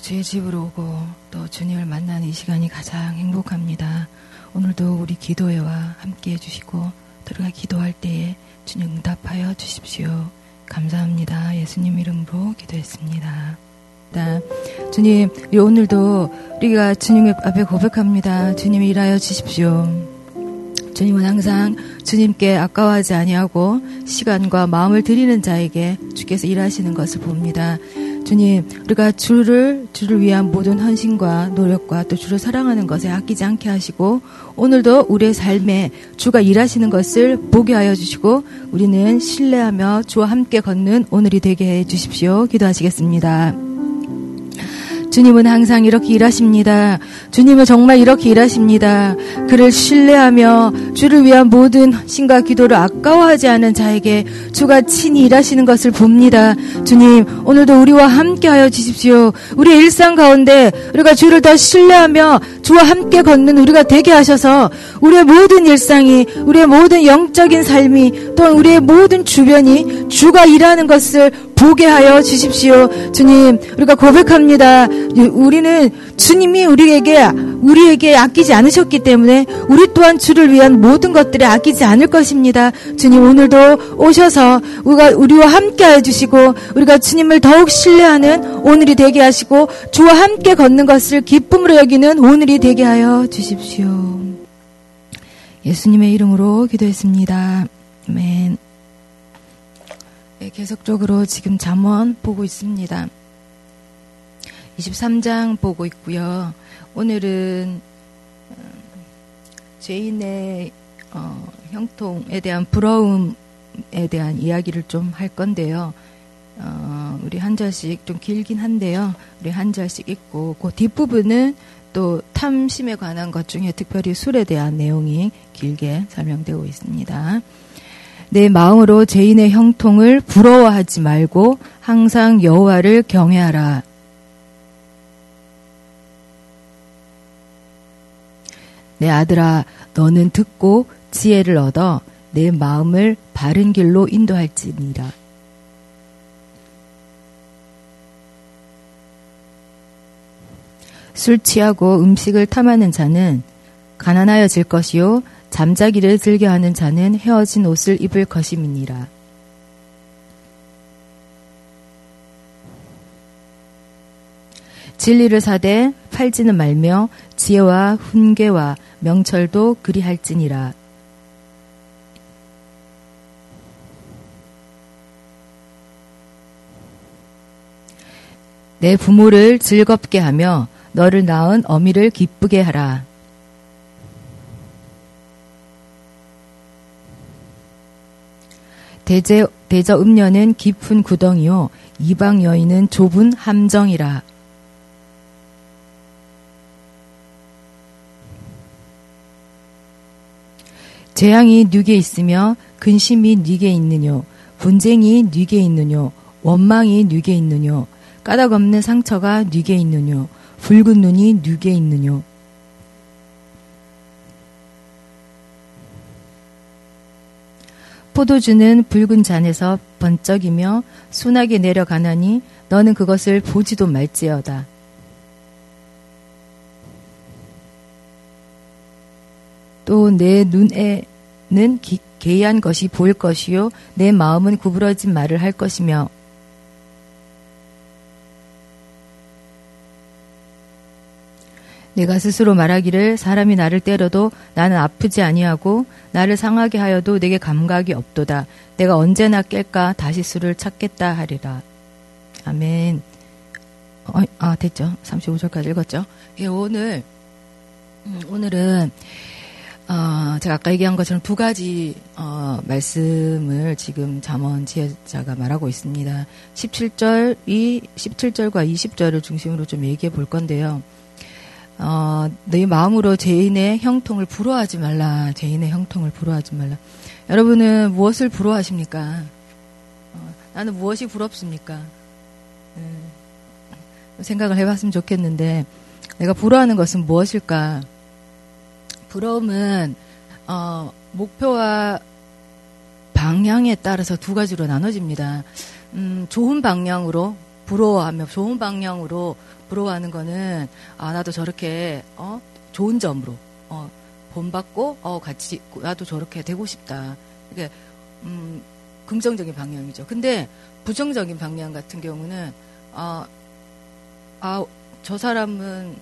주의 집으로 오고 또 주님을 만나는 이 시간이 가장 행복합니다. 오늘도 우리 기도회와 함께 해주시고 들어가 기도할 때에 주님 응답하여 주십시오. 감사합니다. 예수님 이름으로 기도했습니다. 주님, 오늘도 우리가 주님 앞에 고백합니다. 주님 일하여 주십시오. 주님은 항상 주님께 아까워하지 아니하고 시간과 마음을 드리는 자에게 주께서 일하시는 것을 봅니다. 주님, 우리가 주를 위한 모든 헌신과 노력과 또 주를 사랑하는 것에 아끼지 않게 하시고 오늘도 우리의 삶에 주가 일하시는 것을 보게 하여 주시고 우리는 신뢰하며 주와 함께 걷는 오늘이 되게 해 주십시오. 기도하시겠습니다. 주님은 항상 이렇게 일하십니다. 주님은 정말 이렇게 일하십니다. 그를 신뢰하며 주를 위한 모든 신과 기도를 아까워하지 않은 자에게 주가 친히 일하시는 것을 봅니다. 주님, 오늘도 우리와 함께하여 주십시오. 우리의 일상 가운데 우리가 주를 더 신뢰하며 주와 함께 걷는 우리가 되게 하셔서 우리의 모든 일상이, 우리의 모든 영적인 삶이, 또한 우리의 모든 주변이 주가 일하는 것을 보게 하여 주십시오. 주님, 우리가 고백합니다. 우리는 주님이 우리에게 아끼지 않으셨기 때문에 우리 또한 주를 위한 모든 것들에 아끼지 않을 것입니다. 주님, 오늘도 오셔서 우리와 함께하여 주시고 우리가 주님을 더욱 신뢰하는 오늘이 되게 하시고 주와 함께 걷는 것을 기쁨으로 여기는 오늘이 되게 하여 주십시오. 예수님의 이름으로 기도했습니다. 아멘. 계속적으로 지금 잠언 보고 있습니다. 23장 보고 있고요. 오늘은 죄인의 형통에 대한 부러움에 대한 이야기를 좀 할 건데요. 우리 한 절씩 좀 길긴 한데요. 우리 한 절씩 읽고 그 뒷부분은 또 탐심에 관한 것 중에 특별히 술에 대한 내용이 길게 설명되고 있습니다. 내 마음으로 죄인의 형통을 부러워하지 말고 항상 여호와를 경외하라. 내 아들아, 너는 듣고 지혜를 얻어 내 마음을 바른 길로 인도할지니라. 술 취하고 음식을 탐하는 자는 가난하여질 것이요 잠자기를 즐겨하는 자는 헤어진 옷을 입을 것임이니라. 진리를 사되 팔지는 말며 지혜와 훈계와 명철도 그리할지니라. 내 부모를 즐겁게 하며 너를 낳은 어미를 기쁘게 하라. 대저 음녀는 깊은 구덩이요 이방 여인은 좁은 함정이라. 재앙이 네게 있으며 근심이 네게 있느뇨. 분쟁이 네게 있느뇨. 원망이 네게 있느뇨. 까닭 없는 상처가 네게 있느뇨. 붉은 눈이 네게 있느뇨. 포도주는 붉은 잔에서 번쩍이며 순하게 내려가나니 너는 그것을 보지도 말지어다. 또 내 눈에는 개의한 것이 보일 것이요 내 마음은 구부러진 말을 할 것이며 내가 스스로 말하기를 사람이 나를 때려도 나는 아프지 아니하고 나를 상하게 하여도 내게 감각이 없도다. 내가 언제나 깰까 다시 술을 찾겠다 하리라. 아멘. 됐죠. 35절까지 읽었죠. 예, 오늘은 제가 아까 얘기한 것처럼 두 가지 말씀을 지금 잠언 지혜자가 말하고 있습니다. 17절과 20절을 중심으로 좀 얘기해 볼 건데요. 너희 마음으로 죄인의 형통을 부러워하지 말라. 죄인의 형통을 부러워하지 말라. 여러분은 무엇을 부러워하십니까? 나는 무엇이 부럽습니까? 생각을 해봤으면 좋겠는데 내가 부러워하는 것은 무엇일까? 부러움은 목표와 방향에 따라서 두 가지로 나눠집니다. 좋은 방향으로 부러워하며 좋은 방향으로 부러워하는 거는 아 나도 저렇게 좋은 점으로 본받고 같이 나도 저렇게 되고 싶다. 이게 긍정적인 방향이죠. 근데 부정적인 방향 같은 경우는 저 사람은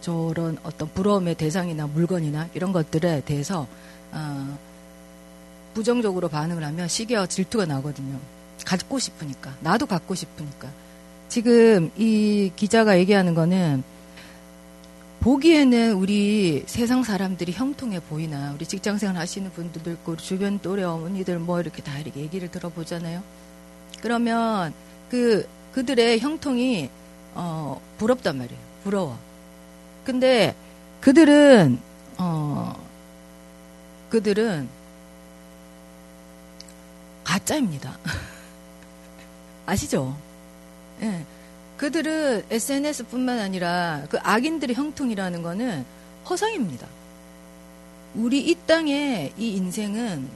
저런 어떤 부러움의 대상이나 물건이나 이런 것들에 대해서 부정적으로 반응을 하면 시기와 질투가 나거든요. 갖고 싶으니까. 나도 갖고 싶으니까. 지금 이 기자가 얘기하는 거는 보기에는 우리 세상 사람들이 형통해 보이나 우리 직장생활 하시는 분들도 있고 우리 주변 또래 어머니들 뭐 이렇게 다 이렇게 얘기를 들어보잖아요. 그러면 그들의 형통이 부럽단 말이에요. 부러워. 근데 그들은 가짜입니다. 아시죠? 예. 그들은 SNS뿐만 아니라 그 악인들의 형통이라는 거는 허상입니다. 우리 이 땅에 이 인생은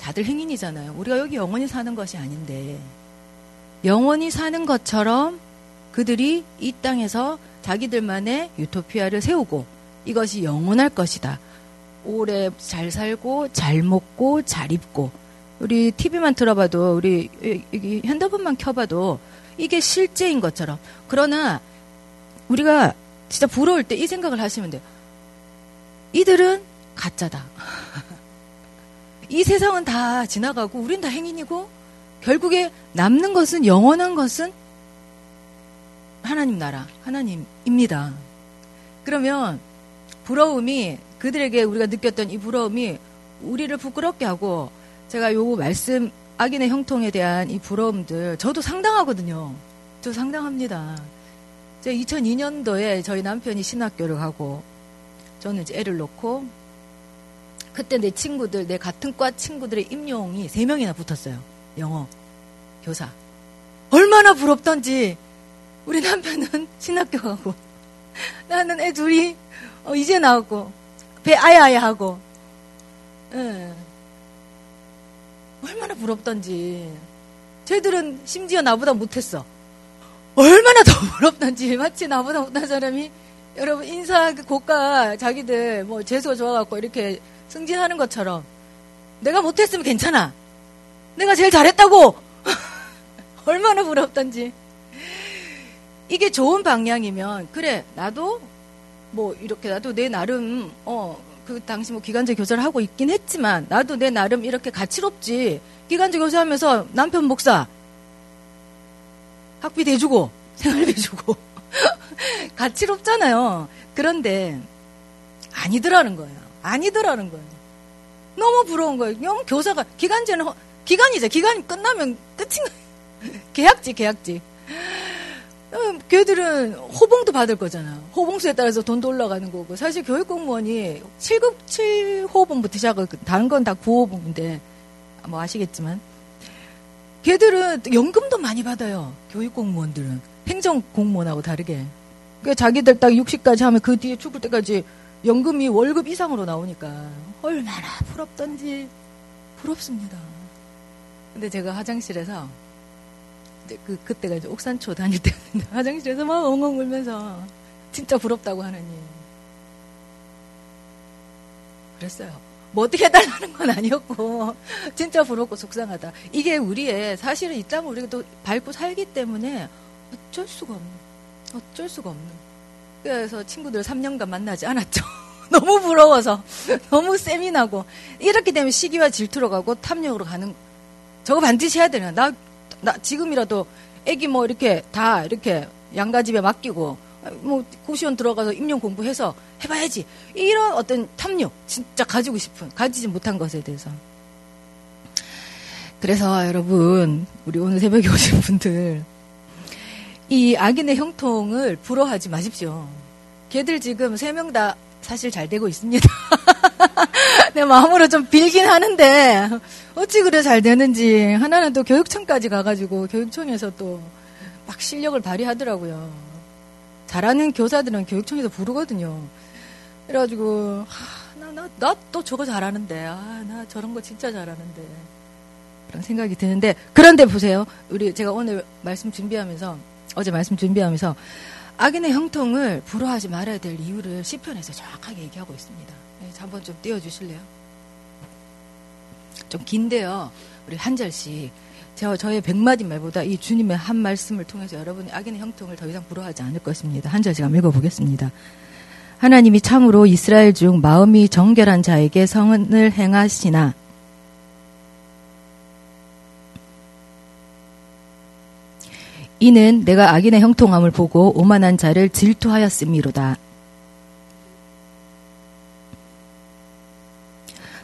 다들 행인이잖아요. 우리가 여기 영원히 사는 것이 아닌데 영원히 사는 것처럼 그들이 이 땅에서 자기들만의 유토피아를 세우고 이것이 영원할 것이다. 오래 잘 살고 잘 먹고 잘 입고 우리 TV만 틀어봐도 우리 핸드폰만 켜봐도 이게 실제인 것처럼. 그러나 우리가 진짜 부러울 때 이 생각을 하시면 돼요. 이들은 가짜다. 이 세상은 다 지나가고 우린 다 행인이고 결국에 남는 것은 영원한 것은 하나님 나라, 하나님입니다. 그러면 부러움이 그들에게 우리가 느꼈던 이 부러움이 우리를 부끄럽게 하고 제가 요 말씀 악인의 형통에 대한 이 부러움들 저도 상당하거든요. 저 상당합니다. 제가 2002년도에 저희 남편이 신학교를 가고 저는 이제 애를 놓고 그때 내 같은 과 친구들의 임용이 3명이나 붙었어요. 영어, 교사. 얼마나 부럽던지 우리 남편은 신학교 가고 나는 애 둘이 이제 나왔고 배 아야아야 하고 예. 얼마나 부럽던지 쟤들은 심지어 나보다 못했어. 얼마나 더 부럽던지 마치 나보다 못한 사람이 여러분 인사 고가 자기들 뭐 재수가 좋아갖고 이렇게 승진하는 것처럼 내가 못했으면 괜찮아. 내가 제일 잘했다고. 얼마나 부럽던지. 이게 좋은 방향이면 그래 나도 뭐 이렇게 나도 내 나름 그 당시 뭐 기간제 교사를 하고 있긴 했지만 나도 내 나름 이렇게 가치롭지. 기간제 교사하면서 남편 목사 학비 대주고 생활비 주고 가치롭잖아요. 그런데 아니더라는 거예요. 너무 부러운 거예요. 영 교사가 기간제는 기간이죠. 기간이 끝나면 끝인 거예요. 계약직. 걔들은 호봉도 받을 거잖아. 호봉수에 따라서 돈도 올라가는 거고. 사실 교육공무원이 7급 7호봉부터 시작하고 다른 건 다 9호봉인데 뭐 아시겠지만 걔들은 연금도 많이 받아요. 교육공무원들은 행정공무원하고 다르게 그러니까 자기들 딱 60까지 하면 그 뒤에 죽을 때까지 연금이 월급 이상으로 나오니까 얼마나 부럽던지 부럽습니다. 근데 제가 화장실에서 그때가 이제 옥산초 다닐 때였는데 화장실에서 막 엉엉 울면서 진짜 부럽다고 하나님 그랬어요. 뭐 어떻게 해달라는 건 아니었고 진짜 부럽고 속상하다. 이게 우리의 사실은 있다면 우리가 또 밟고 살기 때문에 어쩔 수가 없는 그래서 친구들 3년간 만나지 않았죠. 너무 부러워서 너무 셈이 나고 이렇게 되면 시기와 질투로 가고 탐욕으로 가는 저거 반드시 해야 되나 나 지금이라도 애기 뭐 이렇게 다 이렇게 양가집에 맡기고 뭐 고시원 들어가서 임용 공부해서 해봐야지 이런 어떤 탐욕 진짜 가지고 싶은 가지지 못한 것에 대해서. 그래서 여러분 우리 오늘 새벽에 오신 분들 이 악인의 형통을 부러워하지 마십시오. 걔들 지금 3명 다 사실 잘 되고 있습니다. 내 마음으로 좀 빌긴 하는데 어찌 그래 잘 되는지. 하나는 또 교육청까지 가가지고 교육청에서 또 막 실력을 발휘하더라고요. 잘하는 교사들은 교육청에서 부르거든요. 그래가지고 나 또 저거 잘하는데 나 저런 거 진짜 잘하는데 그런 생각이 드는데, 그런데 보세요. 제가 오늘 어제 말씀 준비하면서 악인의 형통을 부러워하지 말아야 될 이유를 시편에서 정확하게 얘기하고 있습니다. 네, 한번 좀 띄워주실래요? 좀 긴데요. 우리 한 절씩. 저의 100마디 말보다 이 주님의 한 말씀을 통해서 여러분이 악인의 형통을 더 이상 부러워하지 않을 것입니다. 한 절씩 한번 읽어보겠습니다. 하나님이 참으로 이스라엘 중 마음이 정결한 자에게 선을 행하시나. 이는 내가 악인의 형통함을 보고 오만한 자를 질투하였음이로다.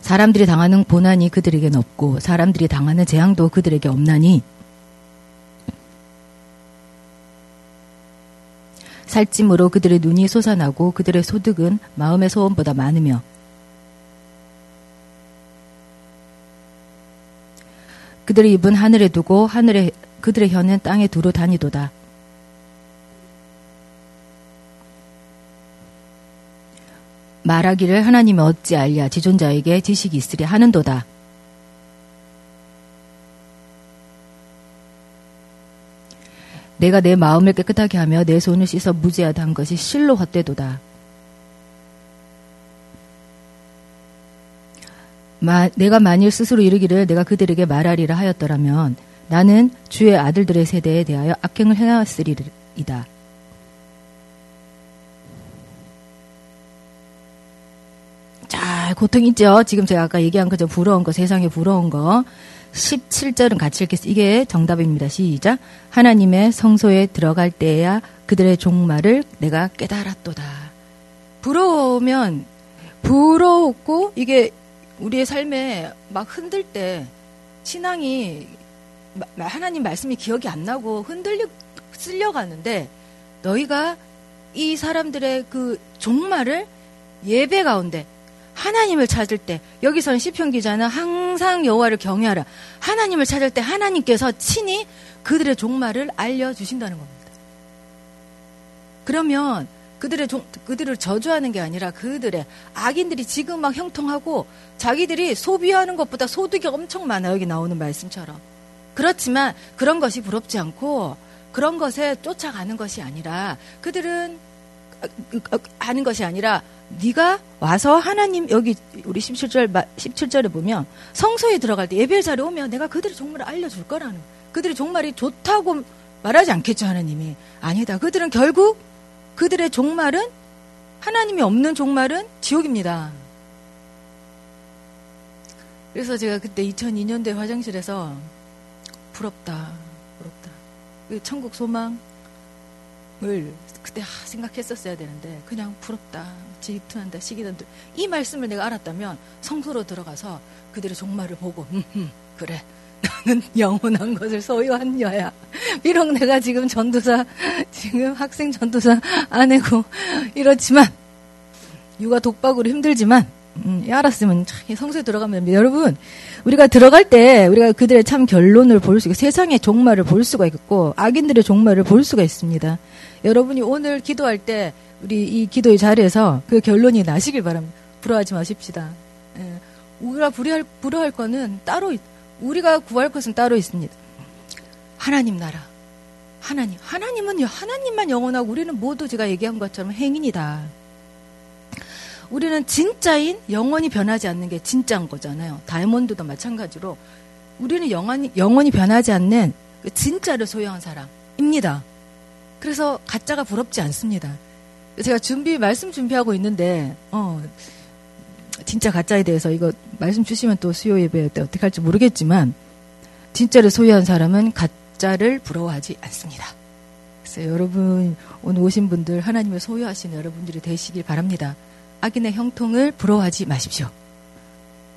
사람들이 당하는 고난이 그들에겐 없고 사람들이 당하는 재앙도 그들에게 없나니 살찜으로 그들의 눈이 솟아나고 그들의 소득은 마음의 소원보다 많으며 그들의 입은 하늘에 두고 그들의 혀는 땅에 두루 다니도다. 말하기를 하나님이 어찌 알랴 지존자에게 지식이 있으랴 하는도다. 내가 내 마음을 깨끗하게 하며 내 손을 씻어 무죄하다 한 것이 실로 헛되도다. 내가 만일 스스로 이르기를 내가 그들에게 말하리라 하였더라면 나는 주의 아들들의 세대에 대하여 악행을 행하였으리이다. 자, 고통 있죠? 지금 제가 아까 얘기한 그저 부러운 거, 세상에 부러운 거. 17절은 같이 읽겠습니다. 이게 정답입니다. 시작. 하나님의 성소에 들어갈 때에야 그들의 종말을 내가 깨달았도다. 부러우면, 부러웠고, 이게 우리의 삶에 막 흔들 때, 신앙이, 하나님 말씀이 기억이 안 나고 쓸려가는데, 너희가 이 사람들의 그 종말을 예배 가운데, 하나님을 찾을 때 여기서는 시편 기자는 항상 여호와를 경외하라. 하나님을 찾을 때 하나님께서 친히 그들의 종말을 알려주신다는 겁니다. 그러면 그들을 저주하는 게 아니라 그들의 악인들이 지금 막 형통하고 자기들이 소비하는 것보다 소득이 엄청 많아요. 여기 나오는 말씀처럼. 그렇지만 그런 것이 부럽지 않고 그런 것에 쫓아가는 것이 아니라 그들은 아는 것이 아니라 네가 와서 하나님 여기 우리 17절에 보면 성소에 들어갈 때 예배 자리에 오면 내가 그들의 종말을 알려줄 거라는 그들의 종말이 좋다고 말하지 않겠죠. 하나님이 아니다. 그들은 결국 그들의 종말은 하나님이 없는 종말은 지옥입니다. 그래서 제가 그때 2002년도에 화장실에서 부럽다 천국 소망을 그때 생각했었어야 되는데 그냥 부럽다 질투한다 시기한다 이 말씀을 내가 알았다면 성소로 들어가서 그들의 종말을 보고 그래 나는 영원한 것을 소유한 여야 비록 내가 지금 학생 전도사 아내고 이렇지만 육아 독박으로 힘들지만 알았으면 성소에 들어가면 됩니다. 여러분 우리가 들어갈 때 우리가 그들의 참 결론을 볼 수 있고 세상의 종말을 볼 수가 있고 악인들의 종말을 볼 수가 있습니다. 여러분이 오늘 기도할 때 우리 이 기도의 자리에서 그 결론이 나시길 바랍니다. 부러워하지 마십시다. 예. 우리가 부러워할 거는 따로 우리가 구할 것은 따로 있습니다. 하나님 나라. 하나님은 하나님만 영원하고 우리는 모두 제가 얘기한 것처럼 행인이다. 우리는 진짜인 영원히 변하지 않는 게 진짜인 거잖아요. 다이몬드도 마찬가지로 우리는 영원히 변하지 않는 그 진짜를 소유한 사람입니다. 그래서 가짜가 부럽지 않습니다. 제가 말씀 준비하고 있는데, 진짜 가짜에 대해서 이거 말씀 주시면 또 수요 예배 때 어떻게 할지 모르겠지만, 진짜를 소유한 사람은 가짜를 부러워하지 않습니다. 그래서 여러분, 오늘 오신 분들, 하나님을 소유하시는 여러분들이 되시길 바랍니다. 악인의 형통을 부러워하지 마십시오.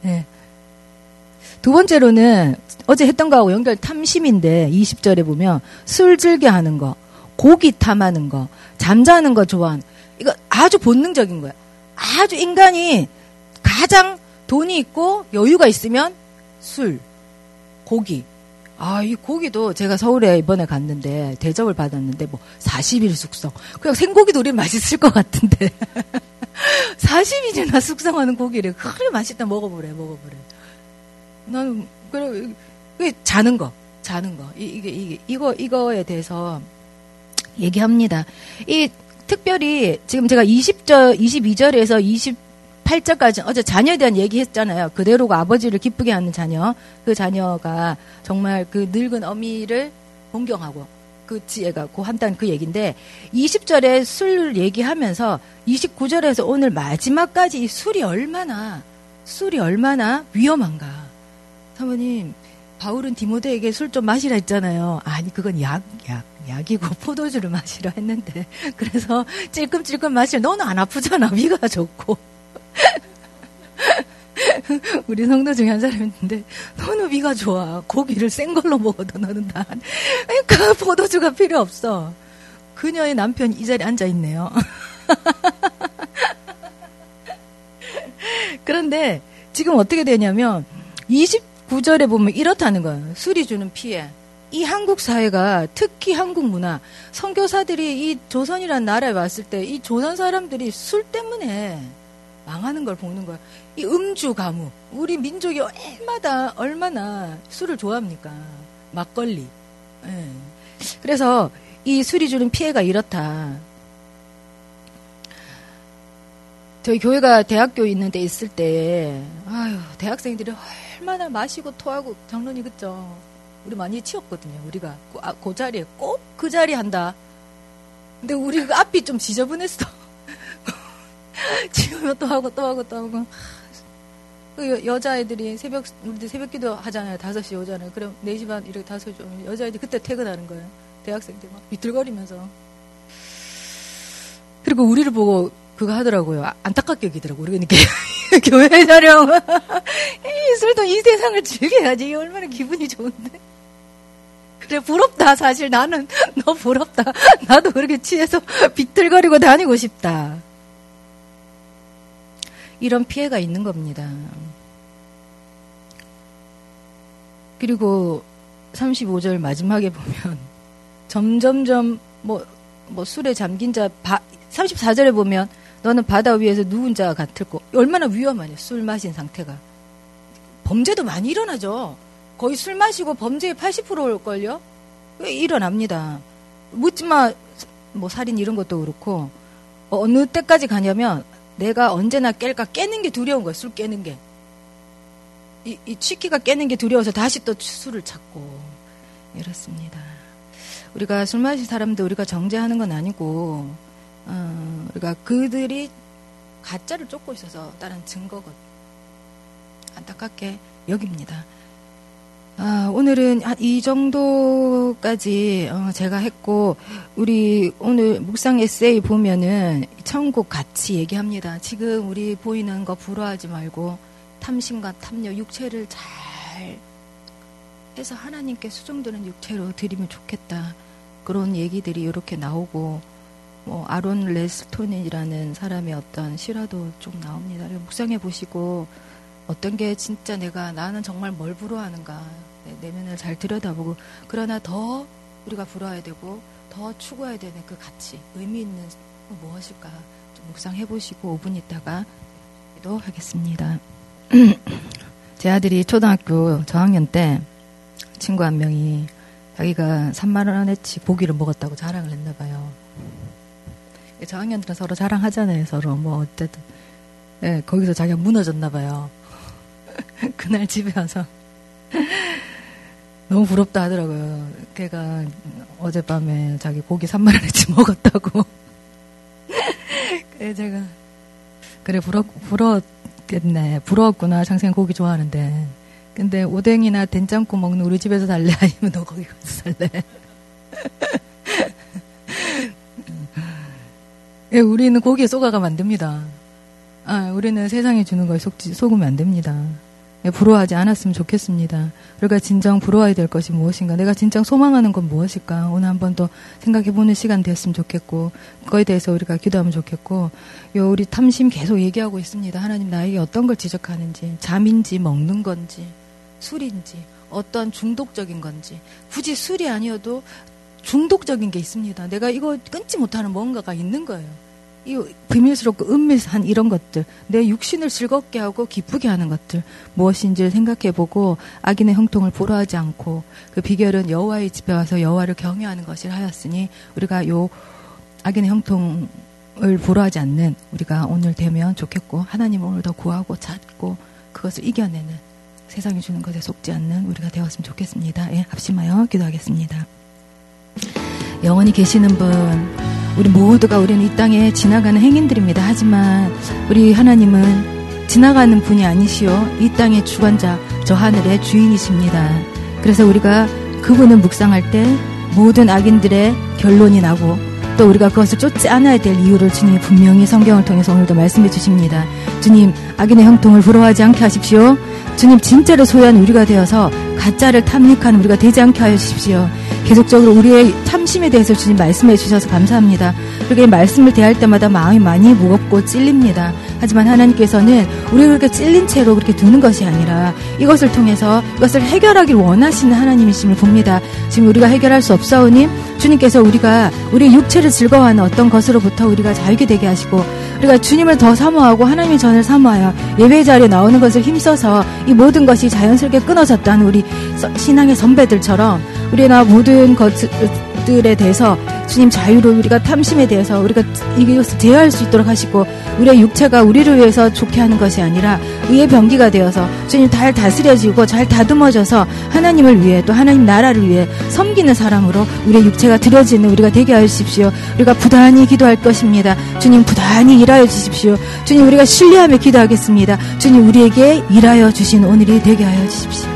네. 두 번째로는 어제 했던 거하고 연결 탐심인데, 20절에 보면 술 즐겨 하는 거, 고기 탐하는 거, 잠자는 거 좋아하는 이거 아주 본능적인 거야. 아주 인간이 가장 돈이 있고 여유가 있으면 술, 고기. 이 고기도 제가 서울에 이번에 갔는데 대접을 받았는데 40일 숙성. 그냥 생고기도 우린 맛있을 것 같은데 40일이나 숙성하는 고기를 그래 맛있다 먹어보래. 나는 그래 자는 거. 이거에 대해서 얘기합니다. 이 특별히 지금 제가 20절, 22절에서 28절까지 어제 자녀에 대한 얘기했잖아요. 그대로가 아버지를 기쁘게 하는 자녀. 그 자녀가 정말 그 늙은 어미를 동경하고 그 지혜가 고 한다는 그 얘기인데 20절에 술 얘기하면서 29절에서 오늘 마지막까지 이 술이 얼마나 위험한가. 사모님, 바울은 디모데에게 술 좀 마시라 했잖아요. 아니, 그건 약이고 포도주를 마시라 했는데. 그래서 찔끔찔끔 마시라. 너는 안 아프잖아. 위가 좋고. 우리 성도 중에 한 사람이 있는데 너는 위가 좋아. 고기를 센 걸로 먹어도 너는 다. 그러니까 포도주가 필요 없어. 그녀의 남편이 이 자리에 앉아 있네요. 그런데 지금 어떻게 되냐면 29절에 보면 이렇다는 거예요. 술이 주는 피해. 이 한국 사회가, 특히 한국 문화, 선교사들이 이 조선이라는 나라에 왔을 때 이 조선 사람들이 술 때문에 망하는 걸 보는 거야. 이 음주 가무. 우리 민족이 얼마나 술을 좋아합니까? 막걸리. 예. 그래서 이 술이 주는 피해가 이렇다. 저희 교회가 대학교 있는 데 있을 때, 아유, 대학생들이 얼마나 마시고 토하고, 장로님 그죠? 우리 많이 치웠거든요. 우리가 그 자리에 꼭 그 자리 한다. 근데 우리 그 앞이 좀 지저분했어. 지우면 또 하고. 그 여자애들이 우리도 새벽 기도 하잖아요. 5시 오잖아요. 그럼 4시 반, 이렇게 5시 오면 여자애들이 그때 퇴근하는 거예요. 대학생들 막 비틀거리면서. 그리고 우리를 보고 그거 하더라고요. 안타깝게 여기더라고요. 우리가 이렇게 교회 자령. 이 술도 이 세상을 즐겨야지. 이게 얼마나 기분이 좋은데. 그래, 부럽다. 사실 나는 너 부럽다. 나도 그렇게 취해서 비틀거리고 다니고 싶다. 이런 피해가 있는 겁니다. 그리고 35절 마지막에 보면 점점점 뭐 술에 잠긴 자 34절에 보면 너는 바다 위에서 누운 자 같을 거. 얼마나 위험하냐, 술 마신 상태가. 범죄도 많이 일어나죠. 거의 술 마시고 범죄의 80% 올걸요. 일어납니다. 묻지마 뭐 살인 이런 것도 그렇고 어느 때까지 가냐면 내가 언제나 깰까, 깨는 게 두려운 거야. 술 깨는 게, 이 취기가 깨는 게 두려워서 다시 또 술을 찾고 이렇습니다. 우리가 술 마신 사람도 우리가 정죄하는 건 아니고 우리가 그들이 가짜를 쫓고 있어서 다른 증거거든. 안타깝게 여깁니다. 오늘은 이 정도까지 제가 했고, 우리 오늘 묵상 에세이 보면은 천국 같이 얘기합니다. 지금 우리 보이는 거 부러워하지 말고 탐심과 탐욕, 육체를 잘 해서 하나님께 수종되는 육체로 드리면 좋겠다. 그런 얘기들이 이렇게 나오고, 뭐 아론 레스토닌이라는 사람의 어떤 실화도 좀 나옵니다. 묵상해 보시고 어떤 게 진짜 나는 정말 뭘 부러워하는가, 내면을 잘 들여다보고, 그러나 더 우리가 부러워야 되고 더 추구해야 되는 그 가치, 의미 있는 무엇일까 좀 묵상해보시고 5분 있다가 또 하겠습니다. 제 아들이 초등학교 저학년 때 친구 한 명이 자기가 3만원어치 고기를 먹었다고 자랑을 했나 봐요. 저학년들은 서로 자랑하잖아요. 서로 뭐 어쨌든. 예, 거기서 자기가 무너졌나 봐요. 그날 집에 와서 너무 부럽다 하더라고요. 걔가 어젯밤에 자기 고기 3만원어치 먹었다고. 그래, 제가 그래, 부러웠겠네. 부러웠구나. 장생이 고기 좋아하는데. 근데 오뎅이나 된장국 먹는 우리 집에서 살래? 아니면 너 거기 가서 살래? 예, 우리는 고기에 속아가면 안 됩니다. 우리는 세상에 주는 거에 속으면 안 됩니다. 부러워하지 않았으면 좋겠습니다. 우리가 진정 부러워야 될 것이 무엇인가, 내가 진정 소망하는 건 무엇일까, 오늘 한 번 더 생각해보는 시간 됐으면 좋겠고, 그거에 대해서 우리가 기도하면 좋겠고, 우리 탐심 계속 얘기하고 있습니다. 하나님 나에게 어떤 걸 지적하는지, 잠인지 먹는 건지, 술인지, 어떤 중독적인 건지, 굳이 술이 아니어도 중독적인 게 있습니다. 내가 이거 끊지 못하는 뭔가가 있는 거예요. 이 비밀스럽고 은밀한 이런 것들, 내 육신을 즐겁게 하고 기쁘게 하는 것들 무엇인지를 생각해보고 악인의 형통을 보러하지 않고, 그 비결은 여호와의 집에 와서 여호와를 경외하는 것이라 하였으니, 우리가 요 악인의 형통을 보러하지 않는 우리가 오늘 되면 좋겠고, 하나님을 오늘 더 구하고 찾고 그것을 이겨내는, 세상이 주는 것에 속지 않는 우리가 되었으면 좋겠습니다. 예, 합심하여 기도하겠습니다. 영원히 계시는 분, 우리 모두가, 우리는 이 땅에 지나가는 행인들입니다. 하지만 우리 하나님은 지나가는 분이 아니시오, 이 땅의 주관자, 저 하늘의 주인이십니다. 그래서 우리가 그분을 묵상할 때 모든 악인들의 결론이 나고, 또 우리가 그것을 쫓지 않아야 될 이유를 주님이 분명히 성경을 통해서 오늘도 말씀해 주십니다. 주님, 악인의 형통을 부러워하지 않게 하십시오. 주님, 진짜로 소유한 우리가 되어서 가짜를 탐닉하는 우리가 되지 않게 하십시오. 계속적으로 우리의 탐심에 대해서 주님 말씀해 주셔서 감사합니다. 그렇게 말씀을 대할 때마다 마음이 많이 무겁고 찔립니다. 하지만 하나님께서는 우리를 그렇게 찔린 채로 그렇게 두는 것이 아니라, 이것을 통해서 이것을 해결하길 원하시는 하나님이심을 봅니다. 지금 우리가 해결할 수 없사오니 주님께서 우리가 우리의 육체를 즐거워하는 어떤 것으로부터 우리가 자유게 되게 하시고, 우리가 주님을 더 사모하고 하나님의 전을 사모하여 예배의 자리에 나오는 것을 힘써서 이 모든 것이 자연스럽게 끊어졌다는 우리 신앙의 선배들처럼, 우리나 모든 것들에 대해서 주님 자유로, 우리가 탐심에 대해서 우리가 이것을 제어할 수 있도록 하시고, 우리의 육체가 우리를 위해서 좋게 하는 것이 아니라 의의 병기가 되어서 주님 잘 다스려지고 잘 다듬어져서 하나님을 위해, 또 하나님 나라를 위해 섬기는 사람으로 우리의 육체가 들여지는 우리가 되게 하십시오. 우리가 부단히 기도할 것입니다. 주님, 부단히 일하여 주십시오. 주님, 우리가 신뢰하며 기도하겠습니다. 주님, 우리에게 일하여 주신 오늘이 되게 하여 주십시오.